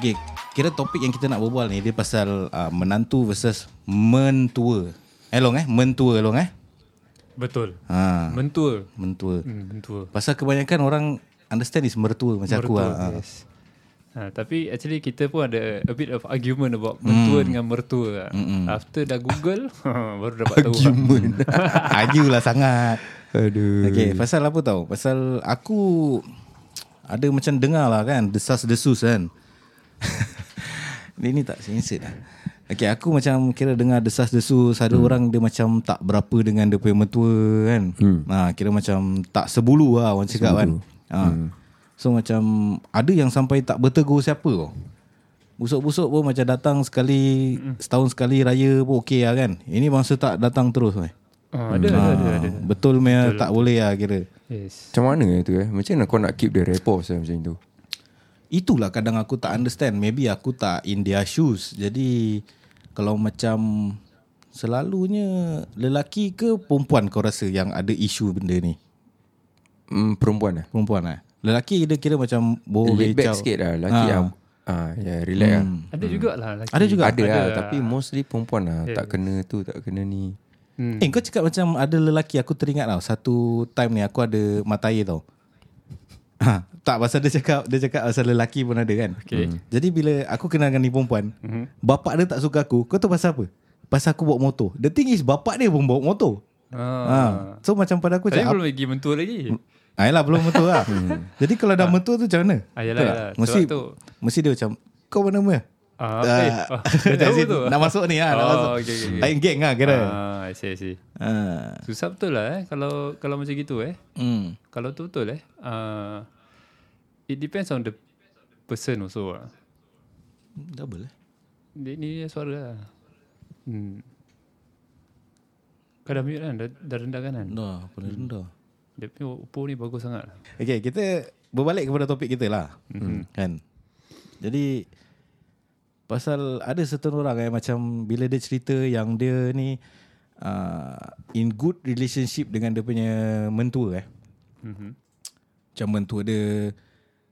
Okay, kira topik yang kita nak berbual ni dia pasal menantu versus mentua. Mentua long Betul. Ha. Mentua. Mentua. Pasal kebanyakan orang understand is mertua macam mertua. Yes. Ha, tapi actually kita pun ada a bit of argument about mentua dengan mertua. After dah Google baru dapat tahu argument. Ajulah sangat. Aduh. Okay, pasal apa tahu? Pasal aku ada macam dengar lah kan, desas-desus kan. Ini tak sensitif lah. Okay, aku macam kira dengar desas-desus. Ada orang dia macam tak berapa dengan dia punya mentua kan. Ha, kira macam tak sebulu lah orang cakap kan. Ha. So macam ada yang sampai tak bertegur siapa tau. Busuk-busuk pun macam datang sekali, setahun sekali raya pun okey lah kan. Ini bangsa tak datang terus kan. Ada. Betul memang tak boleh lah kira. Yes. Macam mana tu Macam mana kau nak keep the rapport macam tu? Itulah kadang aku tak understand. Maybe aku tak in their shoes. Jadi kalau macam selalunya lelaki ke perempuan kau rasa yang ada isu benda ni? Perempuan lah. Perempuan lah. Lelaki dia kira macam laid back sikit lah. Lelaki relax lah. Ada jugalah lelaki. Ada lah. Tapi mostly perempuan lah. Yeah, tak kena tu, tak kena ni. Kau cakap macam ada lelaki. Aku teringat tau, satu time ni aku ada matair tau. Tak, pasal dia cakap pasal lelaki pun ada kan. Okay. Jadi bila aku kenalkan ni perempuan, bapak dia tak suka aku. Kau tahu pasal apa? Pasal aku bawa motor. The thing is bapak dia pun bawa motor. So macam pada aku saya belum pergi mentua lagi. Ayolah belum mentua lah. Jadi kalau dah mentua tu macam mana? Ayolah. Mesti dia macam kau mana nama? Nak masuk ni lah. Okay. Lain geng lah kira. I see. Susah betul lah kalau macam gitu Kalau tu betul it depends on the person also lah. Double Ni suara lah. Kau dah mute kan? Dah rendah kanan? Dah, pernah rendah. Dia punya Oppo ni bagus sangat. Okay, kita berbalik kepada topik kita lah. Kan? Jadi pasal ada certain orang macam bila dia cerita yang dia ni in good relationship dengan dia punya mentua Macam mentua dia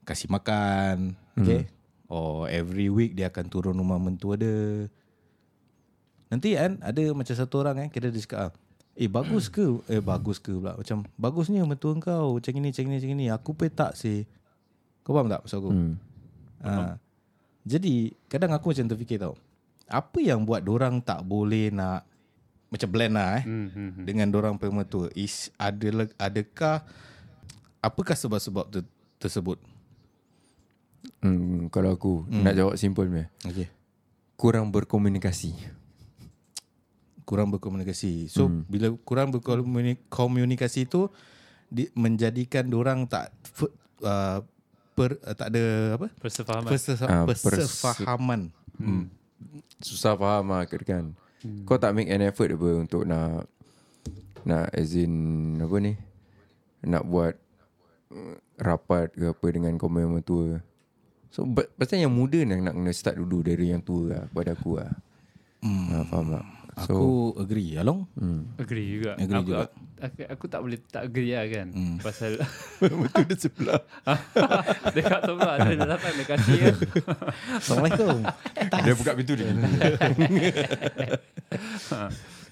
kasih makan, okay? Or every week dia akan turun rumah mentua dia. Nanti kan ada macam satu orang kira dia cakap bagus ke pula. Macam bagusnya mentua kau Macam ini. Aku pun tak sih. Kau faham tak pasal aku? Jadi kadang aku macam terfikir tau, apa yang buat dorang tak boleh nak macam blend lah dengan dorang pemertua is adakah apakah sebab-sebab tersebut? Kalau aku nak jawab simple meh. Okay. Kurang berkomunikasi. So bila kurang berkomunikasi tu menjadikan dorang tak tak ada apa? Persefahaman. Susah faham lah kan. Kau tak make an effort apa untuk nak as in apa ni? Nak buat rapat ke apa dengan komen mentua. So pasal yang muda nak kena start dulu dari yang tua lah, pada aku lah. Faham tak? So, aku agree. Along? Agree juga. Aku tak boleh tak agree lah kan. Pasal betul dia sebelah. Dekat sebelah. Dia datang dia kasih. Assalamualaikum. Dia buka pintu dia.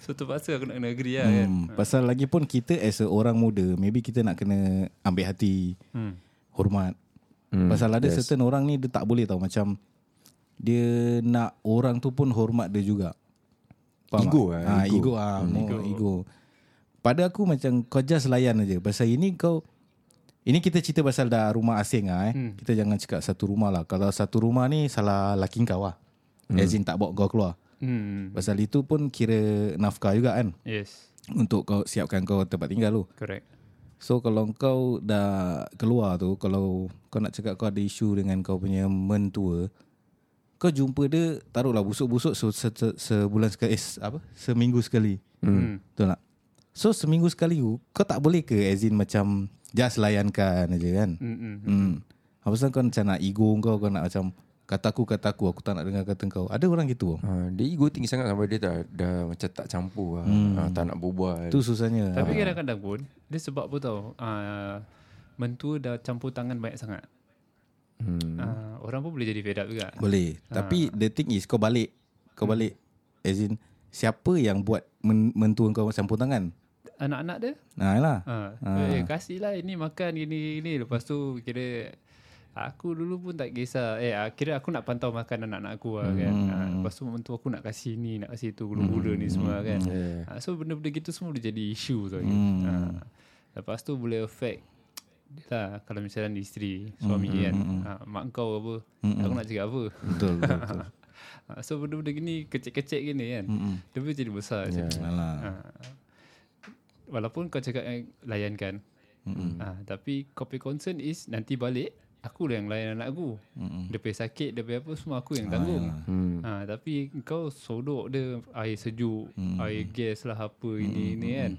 So terpaksa aku nak kena agree lah kan. Pasal lagi pun kita as orang muda, maybe kita nak kena ambil hati, hormat. Pasal ada certain orang ni dia tak boleh tau. Macam dia nak orang tu pun hormat dia juga. Ego. Pada aku macam kau just layan aja. Pasal ini kita cerita pasal dah rumah asing lah Kita jangan cakap satu rumah lah. Kalau satu rumah ni salah laki kau lah. As in tak bawa kau keluar. Pasal itu pun kira nafkah juga kan. Yes. Untuk kau siapkan kau tempat tinggal tu. Correct. So kalau kau dah keluar tu, kalau kau nak cakap kau ada isu dengan kau punya mentua, kau jumpa dia, taruhlah busuk-busuk sebulan sekali, seminggu sekali. Betul tak? So seminggu sekali kau tak boleh ke as in macam just layankan aja kan. Habiskan kau macam nak ego kau nak macam kataku, aku tak nak dengar kata kau. Ada orang gitu. Dia ego tinggi sangat sampai dia dah macam tak campur lah. Tak nak berbual. Tu susahnya. Tapi kadang-kadang pun dia sebab pun tau mentua dah campur tangan banyak sangat. orang pun boleh jadi fed up juga. Boleh. Tapi the thing is, kau balik. Kau balik. As in, siapa yang buat mentua kau campur tangan? Anak-anak dia. Alah. Kasihlah ini makan gini. Lepas tu kira aku dulu pun tak kisah. Kira aku nak pantau makan anak-anak aku lah, kan. Lepas tu mentua aku nak kasih ni, nak kasih tu, gula-gula ni semua, kan. So benda-benda gitu semua boleh jadi isu tu. Lepas tu boleh affect lah, kalau misalnya isteri, suami, kan. Mak kau apa, aku nak cakap apa. Betul. So benda-benda gini, kecil-kecil gini, kan. Dia boleh jadi besar. Walaupun kau cakap layankan, tapi kau punya concern is nanti balik aku lah yang layan anak aku. Dia pergi sakit, dia pergi apa, semua aku yang tanggung. Tapi kau sodok dia air sejuk, air gas lah, apa ini kan.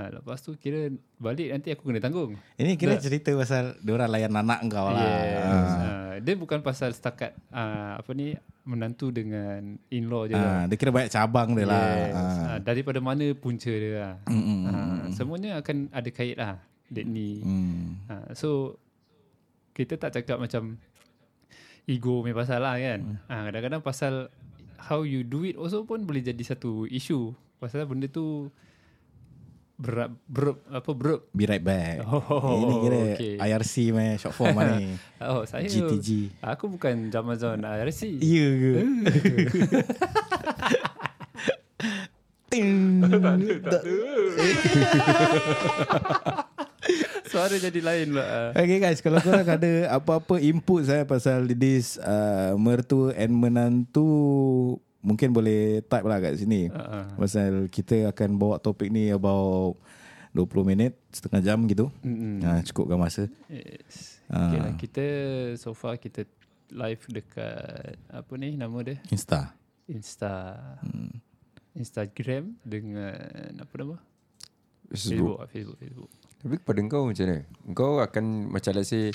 Lepas tu kira balik nanti aku kena tanggung. Ini kira cerita pasal diorang layan anak kau lah. Dia bukan pasal setakat menantu dengan in-law je lah. Dia kira banyak cabang dia lah. Daripada mana punca dia lah. Semuanya akan ada kait lah. Dek ni. So kita tak cakap macam ego punya pasal lah, kan. Kadang-kadang pasal how you do it also pun boleh jadi satu isu. Pasal benda tu berap. Be right back. Ini kira okay. IRC meh, short form ni. Saya GTG. Aku bukan zaman IRC. Ya ke? Ting. Tak ada. Suara jadi lain lah. Okay guys, kalau korang ada apa-apa input saya pasal this mertua and menantu, mungkin boleh type lah kat sini. Pasal kita akan bawa topik ni about 20 minit, setengah jam gitu. Cukupkan masa. Yes. Okay lah, kita so far kita live dekat apa ni nama dia? Insta. Instagram dengan apa nama? Facebook. Tapi pada kau macam mana? Kau akan macam let's say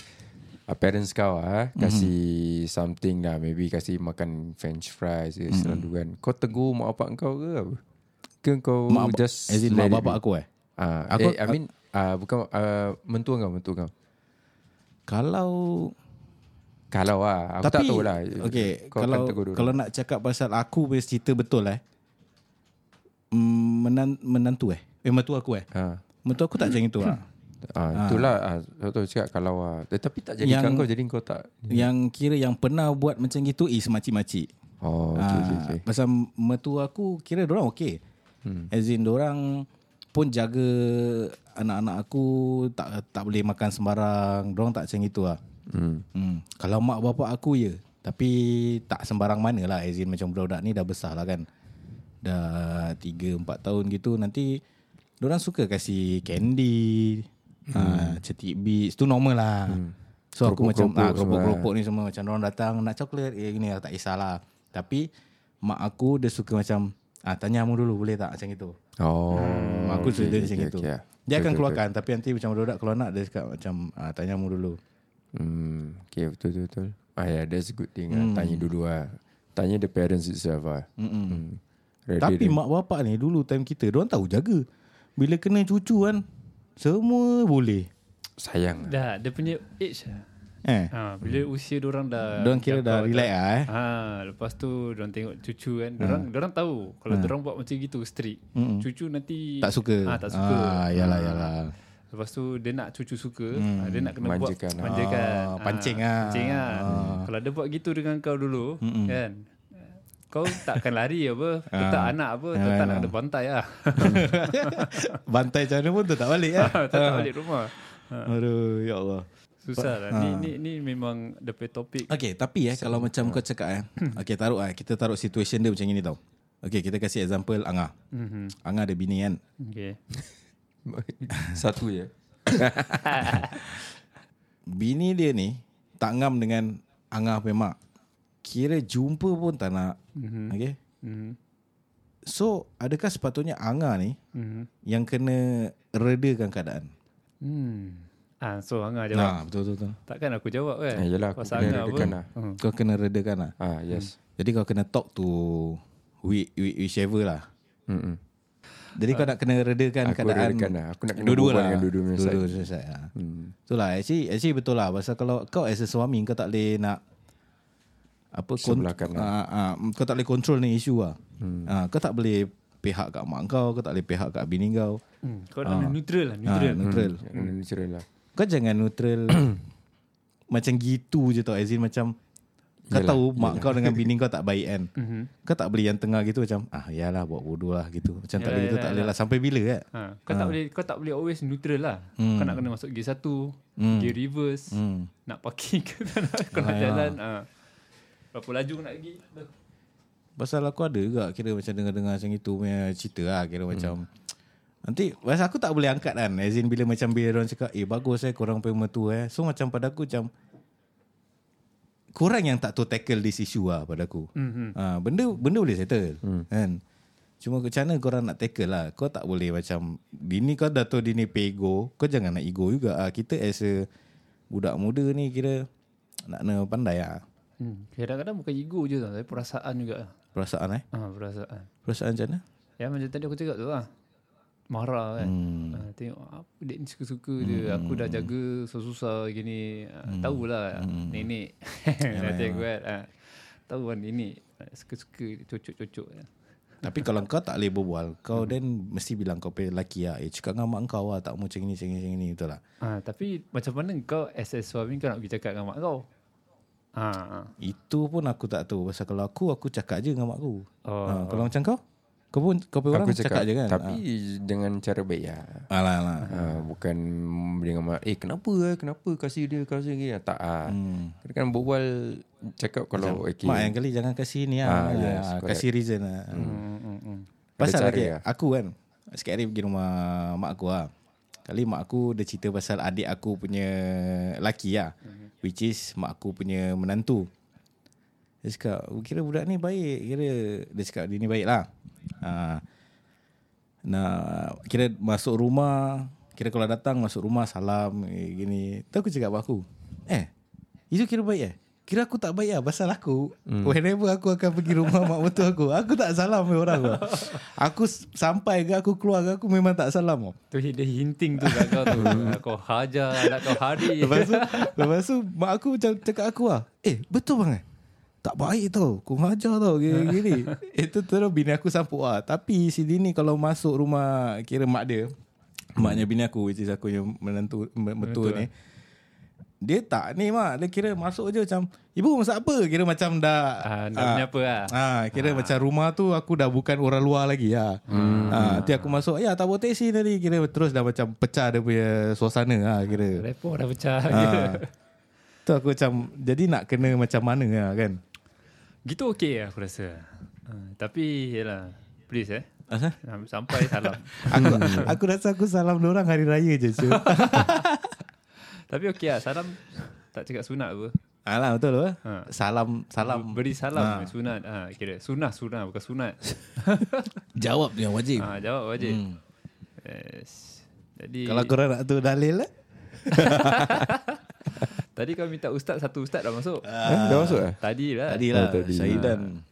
parents kau kasih something lah, maybe kasih makan french fries ke selalu kan. Kau tegur mak bapak kau ke apa? Ke kau mak just as in mak bapak aku aku I mean bukan mentua kau. Kalau aku tapi, tak tahu lah. Okay, kalau nak cakap pasal aku punya cerita betul menantu mentua aku Mentua aku tak macam itu lah. Itulah aku cakap kalau tapi tak jadi kau, jadi kau tak. Yang kira yang pernah buat macam gitu is makcik-makcik. Okay. Pasal mentua aku kira diorang okay. As in diorang pun jaga anak-anak aku, tak boleh makan sembarang. Diorang tak macam itu lah. Kalau mak bapak aku ya, tapi tak sembarang mana lah. As in macam budak-budak ni dah besar lah kan. Dah 3-4 tahun gitu, nanti diorang suka kasih candy, cetik beats, tu normal lah. So aku macam keropok-keropok ni semua, macam diorang datang nak coklat, gini lah, tak kisahlah. Tapi mak aku dia suka macam tanya kamu dulu boleh tak, macam itu. Mak aku suka macam itu. Dia akan keluarkan, tapi nanti macam budak-budak kalau nak dia cakap macam tanya kamu dulu. Okay, betul. That's a good thing lah. Tanya dulu lah. Tanya the parents itself lah. Tapi mak bapak ni dulu time kita, diorang tahu jaga. Bila kena cucu kan, semua boleh. Sayang dah, dia punya age bila usia diorang dah, diorang kira dah relax lah lepas tu diorang tengok cucu kan, diorang tahu kalau diorang buat macam gitu strict, cucu nanti tak suka. Yalah. Lepas tu dia nak cucu suka, dia nak kena manjakan. Pancing lah. Kalau dia buat gitu dengan kau dulu kan, kau takkan lari apa, tetap anak apa, tetap nak ada bantai lah. Bantai macam mana pun tetap balik lah. Tetap balik rumah. Aduh, ya Allah. Susah lah. Ni memang depan topik. Okay, tapi kalau macam kau cakap okay, taruh kita taruh situation dia macam ini tau. Okay, kita kasih example Angah. Angah ada bini kan? Okay. Satu je. Bini dia ni tak ngam dengan Angah pemak. Kira jumpa pun tak nak. Okay. So adakah sepatutnya Angah ni yang kena redakan keadaan? So Angah jawab. Betul. Takkan aku jawab kan. Yalah, aku kena redakan lah. Kau kena redakan lah. Yes. Jadi kau kena talk to whichever lah. Jadi kau nak kena redakan keadaan. Aku nak kena dua-dua selesai. Itulah, actually betul lah. Pasal kalau kau as a suami, kau tak boleh nak apa kau tak boleh kontrol ni isu lah. Kau tak boleh pihak kat mak kau, kau tak boleh pihak kat bini kau. Kau nak neutral lah, neutral lah. Kau jangan neutral macam gitu je tau, as in macam kau yalah, tahu mak kau dengan bini kau tak baik kan. Kau tak boleh yang tengah gitu macam ah yalah buat bodoh lah gitu. Macam yalah, tak boleh gitu, tak boleh lah sampai bila kan. Kau tak boleh always neutral lah. Kau nak kena masuk gear satu, gear reverse, nak parking ke tak nak, kau nak jalan. Berapa laju kau nak pergi? Pasal aku ada juga kira macam dengar-dengar macam itu punya cerita lah, kira macam nanti pasal aku tak boleh angkat kan, as in bila macam bila orang cakap bagus korang punya mentua so macam pada aku macam korang yang tak tahu tackle this issue lah pada aku. Benda boleh settle kan, cuma macam mana korang nak tackle lah. Kau tak boleh macam dini kau dah tahu dini pego, kau jangan nak ego juga lah. Kita as a budak muda ni kira nak kena pandai lah. Kadang-kadang bukan ego je tau, tapi perasaan juga lah. Perasaan perasaan macam mana? Ya macam tadi aku cakap tu lah, marah kan. Tengok apa dia ni suka-suka je. Aku dah jaga susah-susah gini. Tahulah nenek nanti aku kan tahu kan nenek suka-suka cocok-cocok. Tapi kalau kau tak boleh berbual, kau then mesti bilang kau pay lelaki lah, cakap dengan mak kau lah, tak mau macam ni, macam ni, betul lah. Tapi macam mana kau as suami kau nak pergi cakap dengan mak kau? Itu pun aku tak tahu. Pasal kalau aku cakap je dengan mak aku. Kalau macam kau, kau pun orang cakap je kan. Tapi dengan cara baik lah. Alah. Bukan dengan mak, kenapa kasih dia tak lah. Kadang-kadang berbual cakap kalau macam, mak yang kali jangan kasih ni lah. Yes, kasih reason lah. Pasal lagi aku kan sikit hari pergi rumah mak aku lah. Kali mak aku dia cerita pasal adik aku punya lelaki lah, which is mak aku punya menantu. Dia cakap kira budak ni baik, kira dia cakap dia ni baik lah. Nah, kira masuk rumah, kira kalau datang masuk rumah salam gini. Tu aku cakap mak aku, itu kira baik Kira aku tak baik lah. Pasal aku whenever aku akan pergi rumah mak mertua aku tak salam orang lah. Aku sampai ke aku keluar ke, aku memang tak salam. Tu dia hinting tu kat kau tu. Kau hajar nak kau hari. Lepas tu mak aku macam cakap aku lah, betul bang tak baik tau, kau hajar tau gini. Itu terus bini aku sampuk lah. Tapi si Dini kalau masuk rumah kira mak dia, maknya bini aku, which is aku yang menantu betul ni, dia tak ni mak, dia kira masuk je macam ibu masak apa, kira macam dah punya apa lah. Kira macam rumah tu aku dah bukan orang luar lagi lah. Nanti aku masuk, tak bawa teksi tadi, kira terus dah macam pecah dia punya suasana lah, kira repot dah pecah. Tu aku macam jadi nak kena macam mana lah kan. Gitu okey lah aku rasa. Tapi yelah, please sampai salam. aku rasa aku salam dorang hari raya je. Tapi okey lah, salam tak cakap sunat apa. Alah betul lah. Salam. Beri salam sunat. Kira sunah bukan sunat. Jawab yang wajib. Jawab wajib. Yes. Jadi kalau korang nak tu dalil lah. Tadi kau minta ustaz, satu ustaz dah masuk. Dah masuk lah? Tadilah. Syahidan.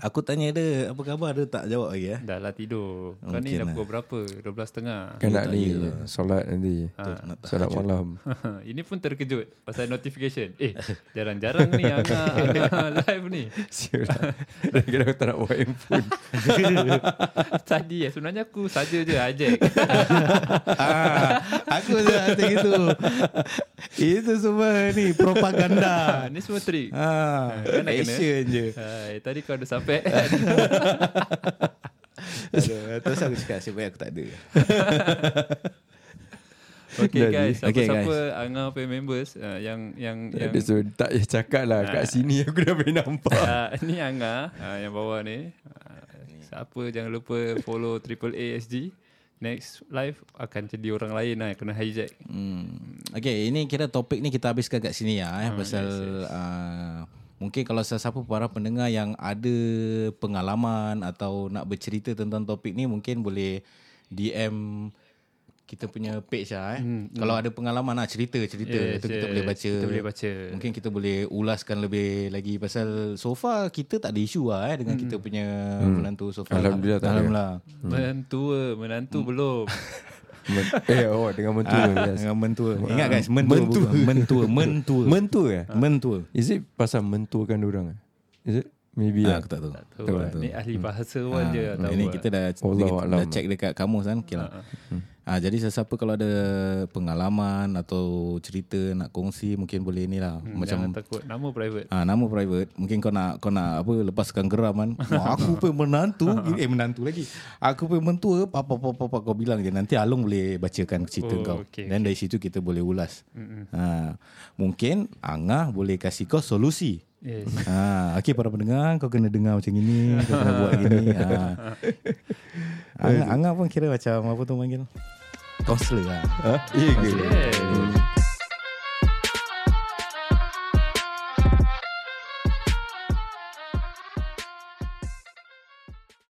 Aku tanya dia apa khabar, dia tak jawab lagi. Dah lah tidur. Kau ni dah pukul berapa? 12.30. Kau nak ni solat nanti. Solat malam. Ini pun terkejut pasal notification. Jarang-jarang ni Angah live ni. Kira aku tak nak buat handphone. Tadi sebenarnya aku saja je ajak. Aku macam gitu. Itu semua ni propaganda. Ni semua trik. Action je. Tadi kau ada sampai. Terus aku cakap sebaik aku tak ada. Okay guys, siapa-siapa Angah pay members yang so, tak payah cakap lah. Kat sini aku dah boleh nampak. Ni Angah yang bawah ni. Siapa jangan lupa follow Triple-A SG. Next live akan jadi orang lain lah, kena hijack. Okay, ini kira topik ni kita habiskan kat sini lah. Pasal mungkin kalau sesiapa para pendengar yang ada pengalaman atau nak bercerita tentang topik ni, mungkin boleh DM kita punya page lah. Kalau ada pengalaman lah, cerita itu kita boleh baca. Mungkin kita boleh ulaskan lebih lagi. Pasal so far kita tak ada isu lah dengan kita punya menantu so far. Alhamdulillah. Menantu belum. Dengan mentua. Dengan mentua. Ingat guys, mentua. Mentua. Is it pasal mentuakan diorang? Is it? Maybe lah. Aku tak tahu. Ni ahli bahasa pun dia tahu. Ini kita dah check dekat kamus kan. Okay lah. Jadi sesiapa kalau ada pengalaman atau cerita nak kongsi, mungkin boleh ni lah. Macam takut nama private. Nama private. Mungkin kau nak apa, lepaskan geram kan. Aku pun menantu lagi. Aku pun mentua. Apa kau bilang je. Nanti Alung boleh bacakan cerita kau. Dan dari situ kita boleh ulas. Mungkin Angah boleh kasih kau solusi. Yes. Okay para pendengar, kau kena dengar macam ini, kau kena buat gini. Angah pun kira macam apa tu, manggil counselor lah. Ya ke?